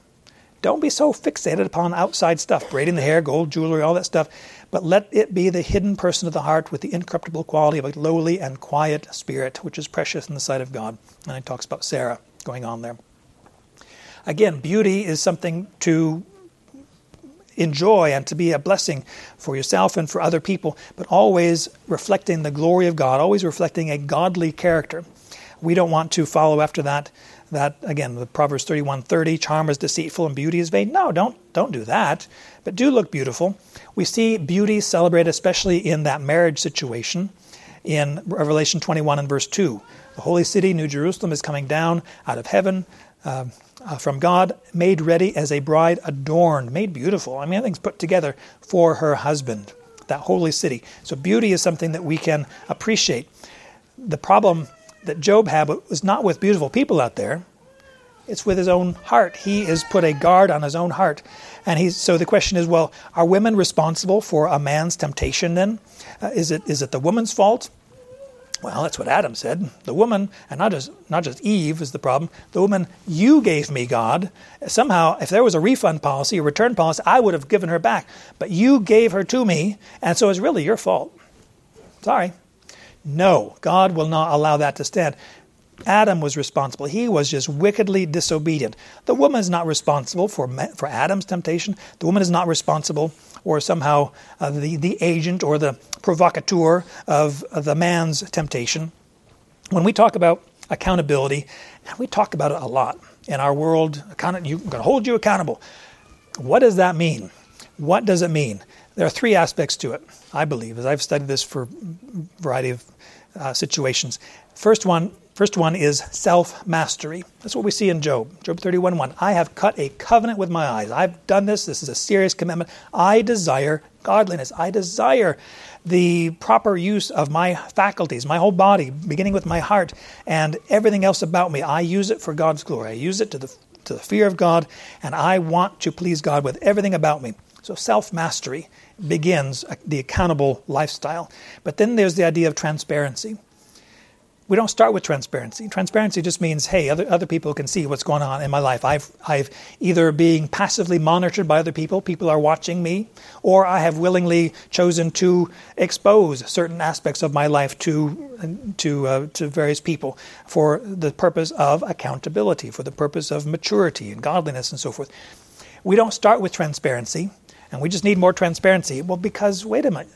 Don't be so fixated upon outside stuff, braiding the hair, gold, jewelry, all that stuff. But let it be the hidden person of the heart with the incorruptible quality of a lowly and quiet spirit, which is precious in the sight of God. And it talks about Sarah going on there. Again, beauty is something to enjoy and to be a blessing for yourself and for other people, but always reflecting the glory of God, always reflecting a godly character. We don't want to follow after that, that again, the Proverbs thirty-one thirty, charm is deceitful and beauty is vain. No, don't don't do that, but do look beautiful. We see beauty celebrated, especially in that marriage situation, in Revelation twenty-one and verse two. The holy city, New Jerusalem, is coming down out of heaven, uh, Uh, from God, made ready as a bride adorned, made beautiful. I mean, everything's put together for her husband, that holy city. So beauty is something that we can appreciate. The problem that Job had was not with beautiful people out there. It's with his own heart. He has put a guard on his own heart. And he's, so the question is, well, are women responsible for a man's temptation then? Uh, is it is it the woman's fault? Well, that's what Adam said. The woman, and not just not just Eve is the problem, the woman you gave me, God. Somehow, if there was a refund policy, a return policy, I would have given her back. But you gave her to me, and so it's really your fault. Sorry. No, God will not allow that to stand. Adam was responsible. He was just wickedly disobedient. The woman is not responsible for for Adam's temptation. The woman is not responsible, or somehow uh, the, the agent or the provocateur of, of the man's temptation. When we talk about accountability, and we talk about it a lot in our world, account- you're going to hold you accountable. What does that mean? What does it mean? There are three aspects to it, I believe, as I've studied this for a variety of uh, situations. First one, first one is self-mastery. That's what we see in Job. Job thirty-one one. I have cut a covenant with my eyes. I've done this. This is a serious commitment. I desire godliness. I desire the proper use of my faculties, my whole body, beginning with my heart and everything else about me. I use it for God's glory. I use it to the, to the fear of God, and I want to please God with everything about me. So self-mastery begins the accountable lifestyle. But then there's the idea of transparency. We don't start with transparency. Transparency just means, hey, other other people can see what's going on in my life. I've I've either being passively monitored by other people, people are watching me, or I have willingly chosen to expose certain aspects of my life to to uh, to various people for the purpose of accountability, for the purpose of maturity and godliness and so forth. We don't start with transparency, and we just need more transparency. Well, because wait a minute,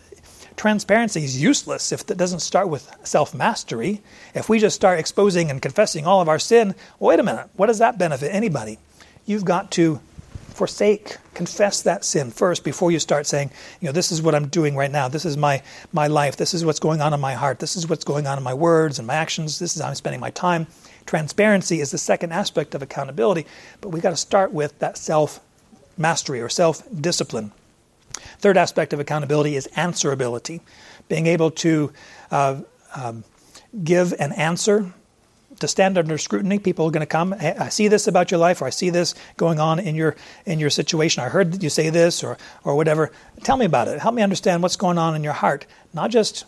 Transparency is useless if it doesn't start with self-mastery. If we just start exposing and confessing all of our sin, wait a minute, what does that benefit anybody? You've got to forsake, confess that sin first before you start saying, you know, this is what I'm doing right now. This is my, my life. This is what's going on in my heart. This is what's going on in my words and my actions. This is how I'm spending my time. Transparency is the second aspect of accountability, but we've got to start with that self-mastery or self-discipline. Third aspect of accountability is answerability. Being able to uh, um, give an answer to stand under scrutiny. People are going to come, I see this about your life, or I see this going on in your in your situation. I heard that you say this or or whatever. Tell me about it. Help me understand what's going on in your heart. Not just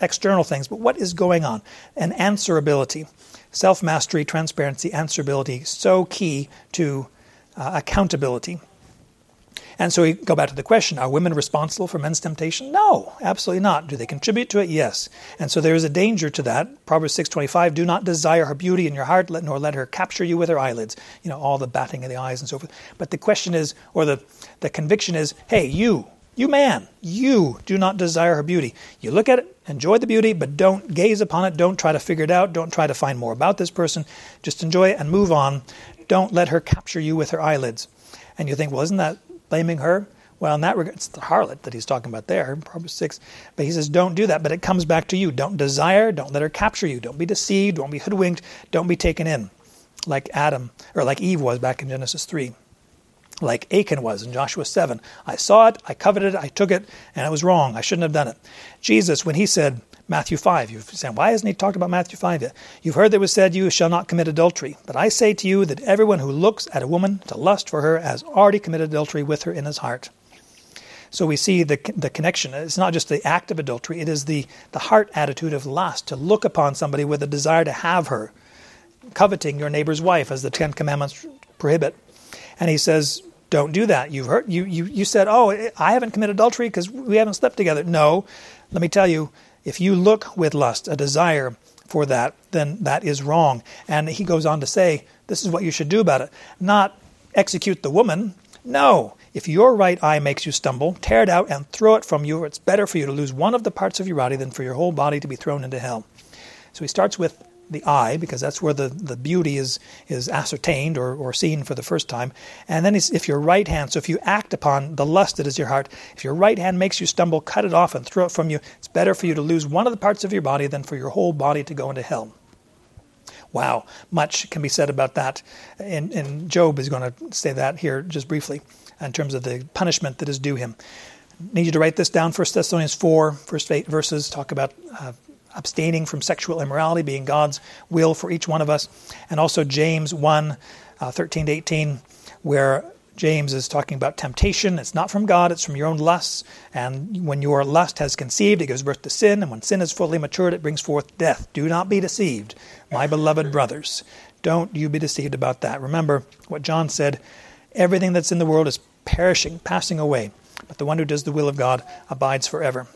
external things, but what is going on. And answerability. Self-mastery, transparency, answerability, so key to uh, accountability. And so we go back to the question, are women responsible for men's temptation? No, absolutely not. Do they contribute to it? Yes. And so there is a danger to that. Proverbs six twenty-five, do not desire her beauty in your heart, nor let her capture you with her eyelids. You know, all the batting of the eyes and so forth. But the question is, or the, the conviction is, hey, you, you man, you do not desire her beauty. You look at it, enjoy the beauty, but don't gaze upon it. Don't try to figure it out. Don't try to find more about this person. Just enjoy it and move on. Don't let her capture you with her eyelids. And you think, well, isn't that blaming her? Well, in that regard, it's the harlot that he's talking about there, Proverbs six. But he says, don't do that, but it comes back to you. Don't desire, don't let her capture you. Don't be deceived, don't be hoodwinked, don't be taken in, like Adam, or like Eve was back in Genesis three, like Achan was in Joshua seven. I saw it, I coveted it, I took it, and it was wrong. I shouldn't have done it. Jesus, when he said, Matthew five, you've said, why hasn't he talked about Matthew five yet? You've heard that it was said, you shall not commit adultery. But I say to you that everyone who looks at a woman to lust for her has already committed adultery with her in his heart. So we see the the connection. It's not just the act of adultery. It is the, the heart attitude of lust, to look upon somebody with a desire to have her. Coveting your neighbor's wife, as the Ten Commandments prohibit. And he says, don't do that. You've heard, you, you, you said, oh, I haven't committed adultery because we haven't slept together. No, let me tell you, if you look with lust, a desire for that, then that is wrong. And he goes on to say, this is what you should do about it. Not execute the woman. No. If your right eye makes you stumble, tear it out and throw it from you. It's better for you to lose one of the parts of your body than for your whole body to be thrown into hell. So he starts with the eye, because that's where the, the beauty is is ascertained or, or seen for the first time. And then if your right hand, so if you act upon the lust that is your heart, if your right hand makes you stumble, cut it off and throw it from you. It's better for you to lose one of the parts of your body than for your whole body to go into hell. Wow, much can be said about that. And, and Job is going to say that here just briefly in terms of the punishment that is due him. I need you to write this down. First Thessalonians four, first eight verses talk about Uh, abstaining from sexual immorality being God's will for each one of us. And also James one, uh, thirteen to eighteen, where James is talking about temptation. It's not from God, it's from your own lusts. And when your lust has conceived, it gives birth to sin. And when sin is fully matured, it brings forth death. Do not be deceived, my beloved brothers. Don't you be deceived about that. Remember what John said, everything that's in the world is perishing, passing away. But the one who does the will of God abides forever.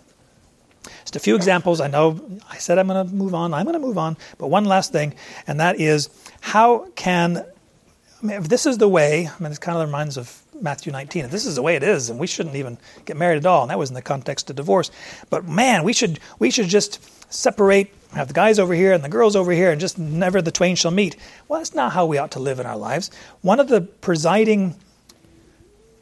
Just a few examples. I know I said I'm going to move on. I'm going to move on. But one last thing, and that is how can, I mean, if this is the way, I mean, it kind of reminds of Matthew nineteen. If this is the way it is, and we shouldn't even get married at all. And that was in the context of divorce. But man, we should we should just separate, have the guys over here and the girls over here, and just never the twain shall meet. Well, that's not how we ought to live in our lives. One of the presiding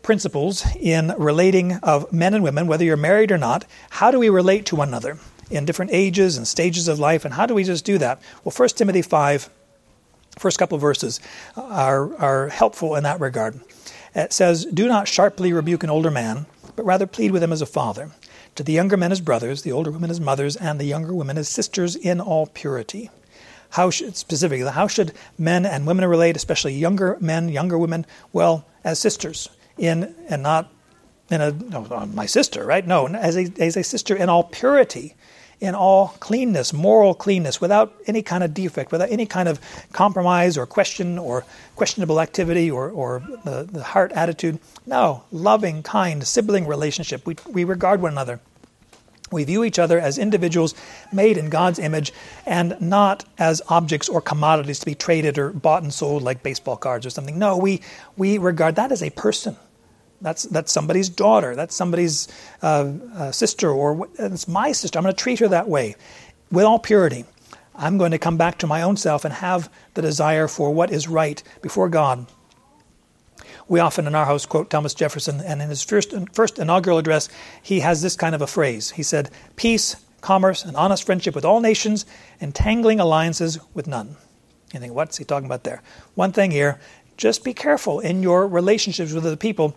principles in relating of men and women, whether you're married or not, how do we relate to one another in different ages and stages of life, and how do we just do that? Well, First Timothy five, first couple of verses are, are helpful in that regard. It says, do not sharply rebuke an older man, but rather plead with him as a father. To the younger men as brothers, the older women as mothers, and the younger women as sisters in all purity. How should, specifically, how should men and women relate, especially younger men, younger women? Well, as sisters. In and not in a no, my sister, right? No, as a as a sister in all purity, in all cleanness, moral cleanness, without any kind of defect, without any kind of compromise or question or questionable activity or or the, the heart attitude. No, loving, kind sibling relationship. We we regard one another. We view each other as individuals made in God's image and not as objects or commodities to be traded or bought and sold like baseball cards or something. No, we we regard that as a person. That's that's somebody's daughter. That's somebody's uh, uh, sister, or it's my sister. I'm going to treat her that way, with all purity. I'm going to come back to my own self and have the desire for what is right before God. We often in our house quote Thomas Jefferson, and in his first first inaugural address, he has this kind of a phrase. He said, "Peace, commerce, and honest friendship with all nations, entangling alliances with none." You think, what's he talking about there? One thing here, just be careful in your relationships with other people.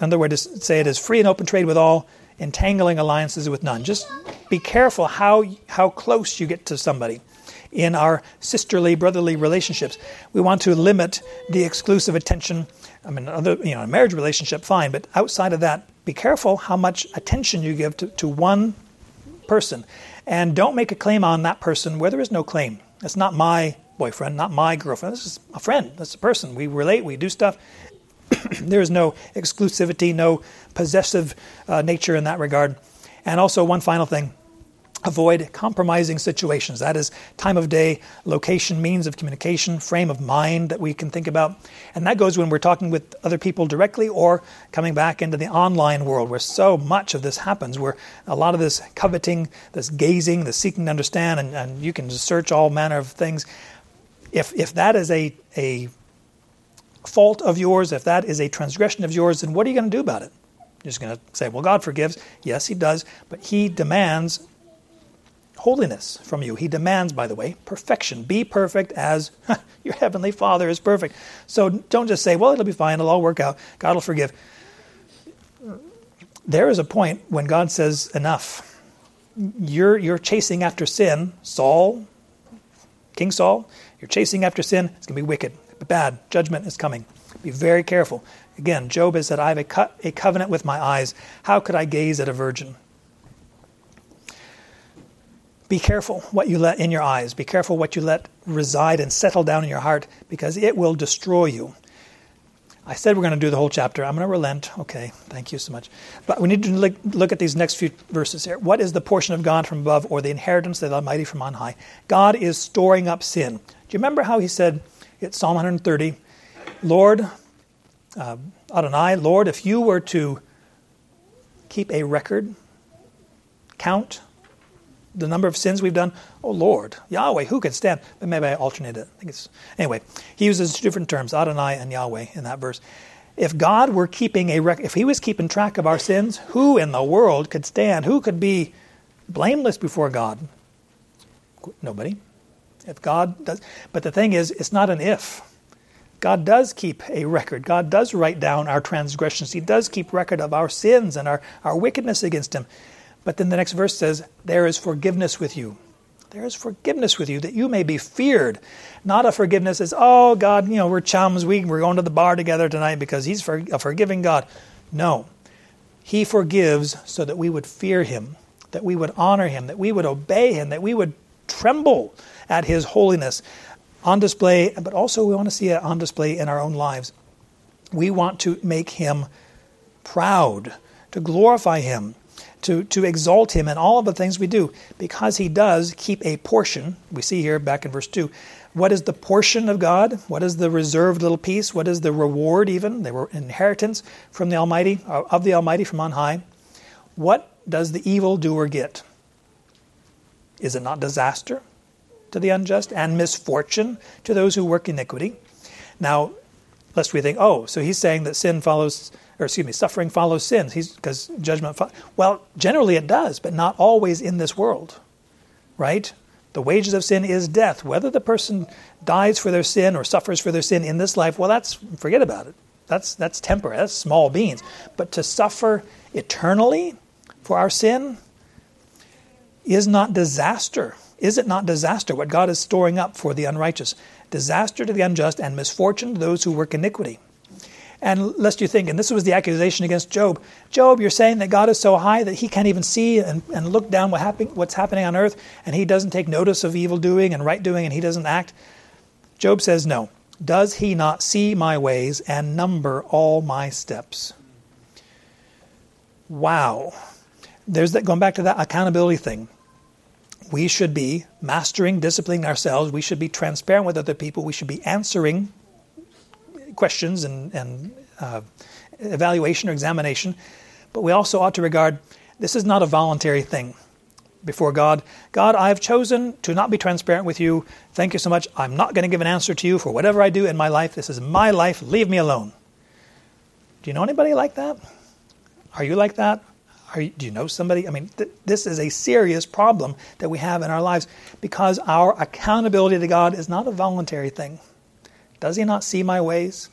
Another way to say it is free and open trade with all, entangling alliances with none. Just be careful how how close you get to somebody in our sisterly, brotherly relationships. We want to limit the exclusive attention. I mean, other, you know, a marriage relationship, fine, but outside of that, be careful how much attention you give to, to one person. And don't make a claim on that person where there is no claim. That's not my boyfriend, not my girlfriend. This is a friend. That's a person. We relate. We do stuff. There is no exclusivity, no possessive uh, nature in that regard. And also, one final thing. Avoid compromising situations. That is time of day, location, means of communication, frame of mind that we can think about. And that goes when we're talking with other people directly or coming back into the online world where so much of this happens, where a lot of this coveting, this gazing, the seeking to understand, and, and you can just search all manner of things. If if that is a, a fault of yours, if that is a transgression of yours, then what are you going to do about it? You're just going to say, well, God forgives. Yes, he does, but he demands holiness from you. He demands, by the way, perfection. Be perfect as your heavenly Father is perfect. So don't just say, well, it'll be fine, it'll all work out, God will forgive. There is a point when God says, enough. You're you're chasing after sin. Saul, King Saul, you're chasing after sin. It's going to be wicked, bad. Judgment is coming. Be very careful. Again, Job has said, I have a, co- a covenant with my eyes. How could I gaze at a virgin? Be careful what you let in your eyes. Be careful what you let reside and settle down in your heart, because it will destroy you. I said we're going to do the whole chapter. I'm going to relent. Okay, thank you so much. But we need to look at these next few verses here. What is the portion of God from above, or the inheritance of the Almighty from on high? God is storing up sin. Do you remember how he said, it's Psalm one hundred thirty, Lord, uh, Adonai, Lord, if you were to keep a record, count the number of sins we've done, oh Lord, Yahweh, who can stand? But maybe I alternate it. I think it's anyway. He uses two different terms, Adonai and Yahweh, in that verse. If God were keeping a record, if He was keeping track of our sins, who in the world could stand? Who could be blameless before God? Nobody. If God does, but the thing is, it's not an if. God does keep a record. God does write down our transgressions. He does keep record of our sins and our, our wickedness against Him. But then the next verse says, there is forgiveness with you. There is forgiveness with you that you may be feared. Not a forgiveness as, oh God, you know, we're chums, we, we're going to the bar together tonight because he's for, a forgiving God. No, he forgives so that we would fear him, that we would honor him, that we would obey him, that we would tremble at his holiness on display. But also we want to see it on display in our own lives. We want to make him proud, to glorify him, to to exalt him in all of the things we do, because he does keep a portion. We see here back in verse two, what is the portion of God? What is the reserved little piece? What is the reward even? They were inheritance from the Almighty, of the Almighty from on high. What does the evildoer get? Is it not disaster to the unjust and misfortune to those who work iniquity? Now, lest we think, oh, so he's saying that sin follows, or excuse me, suffering follows sins, he's, because judgment follows. Well, generally it does, but not always in this world, right? The wages of sin is death. Whether the person dies for their sin or suffers for their sin in this life, well, that's, forget about it. That's that's temporary. That's small beans. But to suffer eternally for our sin is not disaster. Is it not disaster, what God is storing up for the unrighteous? Disaster to the unjust and misfortune to those who work iniquity. And lest you think, and this was the accusation against Job, Job, you're saying that God is so high that he can't even see and, and look down what happen, what's happening on earth, and he doesn't take notice of evil doing and right doing, and he doesn't act. Job says, no, does he not see my ways and number all my steps? Wow. There's that, going back to that accountability thing. We should be mastering, disciplining ourselves. We should be transparent with other people. We should be answering questions and, and uh, evaluation or examination, but we also ought to regard this is not a voluntary thing before God. God, I have chosen to not be transparent with you. Thank you so much. I'm not going to give an answer to you for whatever I do in my life. This is my life. Leave me alone. Do you know anybody like that? Are you like that? Are you, do you know somebody? I mean, th- this is a serious problem that we have in our lives because our accountability to God is not a voluntary thing. Does he not see my ways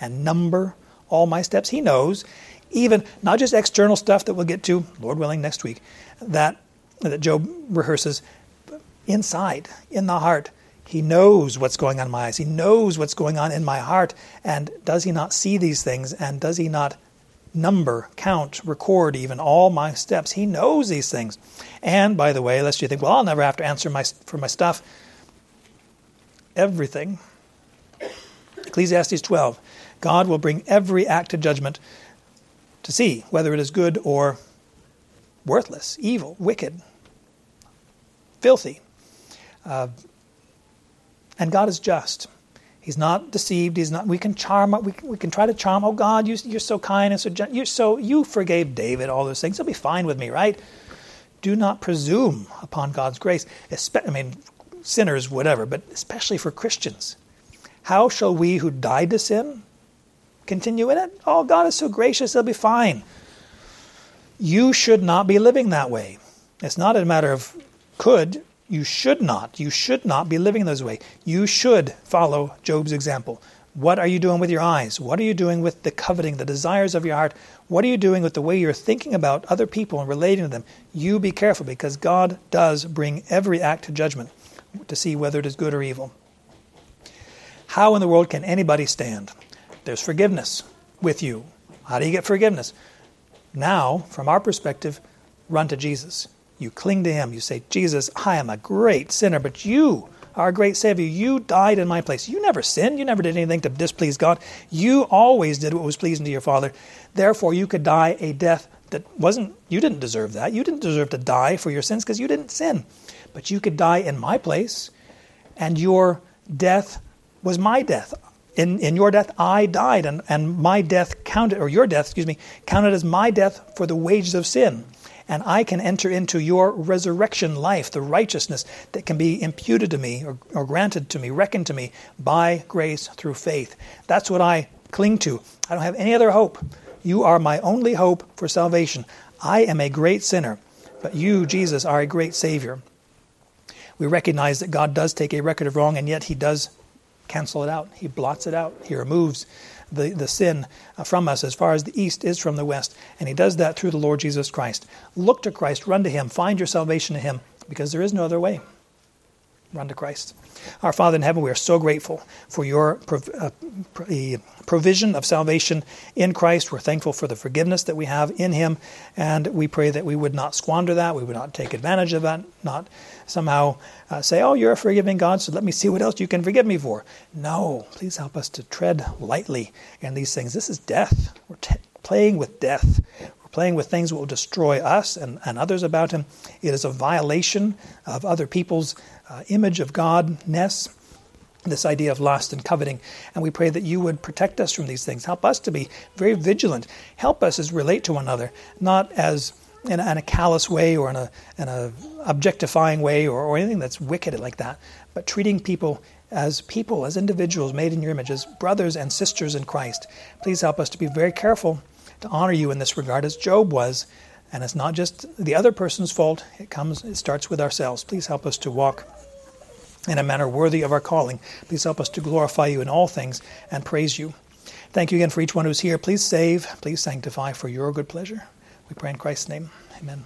and number all my steps? He knows, even not just external stuff that we'll get to, Lord willing, next week, that that Job rehearses, inside, in the heart. He knows what's going on in my eyes. He knows what's going on in my heart. And does he not see these things? And does he not number, count, record even all my steps? He knows these things. And by the way, lest you think, well, I'll never have to answer my, for my stuff. Everything. Ecclesiastes twelve. God will bring every act to judgment to see whether it is good or worthless, evil, wicked, filthy. Uh, and God is just. He's not deceived. He's not. We can charm. We can, we can try to charm. Oh God, you, you're so kind and so gentle. You're so you forgave David. All those things. He'll be fine with me, right? Do not presume upon God's grace. Espe- I mean, sinners, whatever, but especially for Christians. How shall we who died to sin continue in it? Oh, God is so gracious. He'll be fine. You should not be living that way. It's not a matter of could. You should not. You should not be living those way. You should follow Job's example. What are you doing with your eyes? What are you doing with the coveting, the desires of your heart? What are you doing with the way you're thinking about other people and relating to them? You be careful, because God does bring every act to judgment to see whether it is good or evil. How in the world can anybody stand? There's forgiveness with you. How do you get forgiveness? Now, from our perspective, run to Jesus. You cling to him. You say, Jesus, I am a great sinner, but you are a great Savior. You died in my place. You never sinned. You never did anything to displease God. You always did what was pleasing to your Father. Therefore, you could die a death that wasn't, you didn't deserve that. You didn't deserve to die for your sins because you didn't sin. But you could die in my place, and your death was my death. In in your death, I died, and, and my death counted, or your death, excuse me, counted as my death for the wages of sin. And I can enter into your resurrection life, the righteousness that can be imputed to me or, or granted to me, reckoned to me by grace through faith. That's what I cling to. I don't have any other hope. You are my only hope for salvation. I am a great sinner, but you, Jesus, are a great Savior. We recognize that God does take a record of wrong, and yet he does cancel it out. He blots it out. He removes the, the sin from us as far as the east is from the west. And he does that through the Lord Jesus Christ. Look to Christ. Run to him. Find your salvation in him, because there is no other way. Run to Christ. Our Father in heaven, we are so grateful for your prov- uh, pro- provision of salvation in Christ. We're thankful for the forgiveness that we have in him. And we pray that we would not squander that. We would not take advantage of that. Not somehow uh, say, oh, you're a forgiving God, so let me see what else you can forgive me for. No, please help us to tread lightly in these things. This is death. We're t- playing with death. Playing with things that will destroy us and, and others about him. It is a violation of other people's uh, image of God-ness, this idea of lust and coveting. And we pray that you would protect us from these things. Help us to be very vigilant. Help us as relate to one another, not as in a, in a callous way or in a, in a objectifying way or, or anything that's wicked like that, but treating people as people, as individuals made in your image, as brothers and sisters in Christ. Please help us to be very careful to honor you in this regard as Job was. And it's not just the other person's fault. It comes, it starts with ourselves. Please help us to walk in a manner worthy of our calling. Please help us to glorify you in all things and praise you. Thank you again for each one who's here. Please save, please sanctify for your good pleasure. We pray in Christ's name. Amen.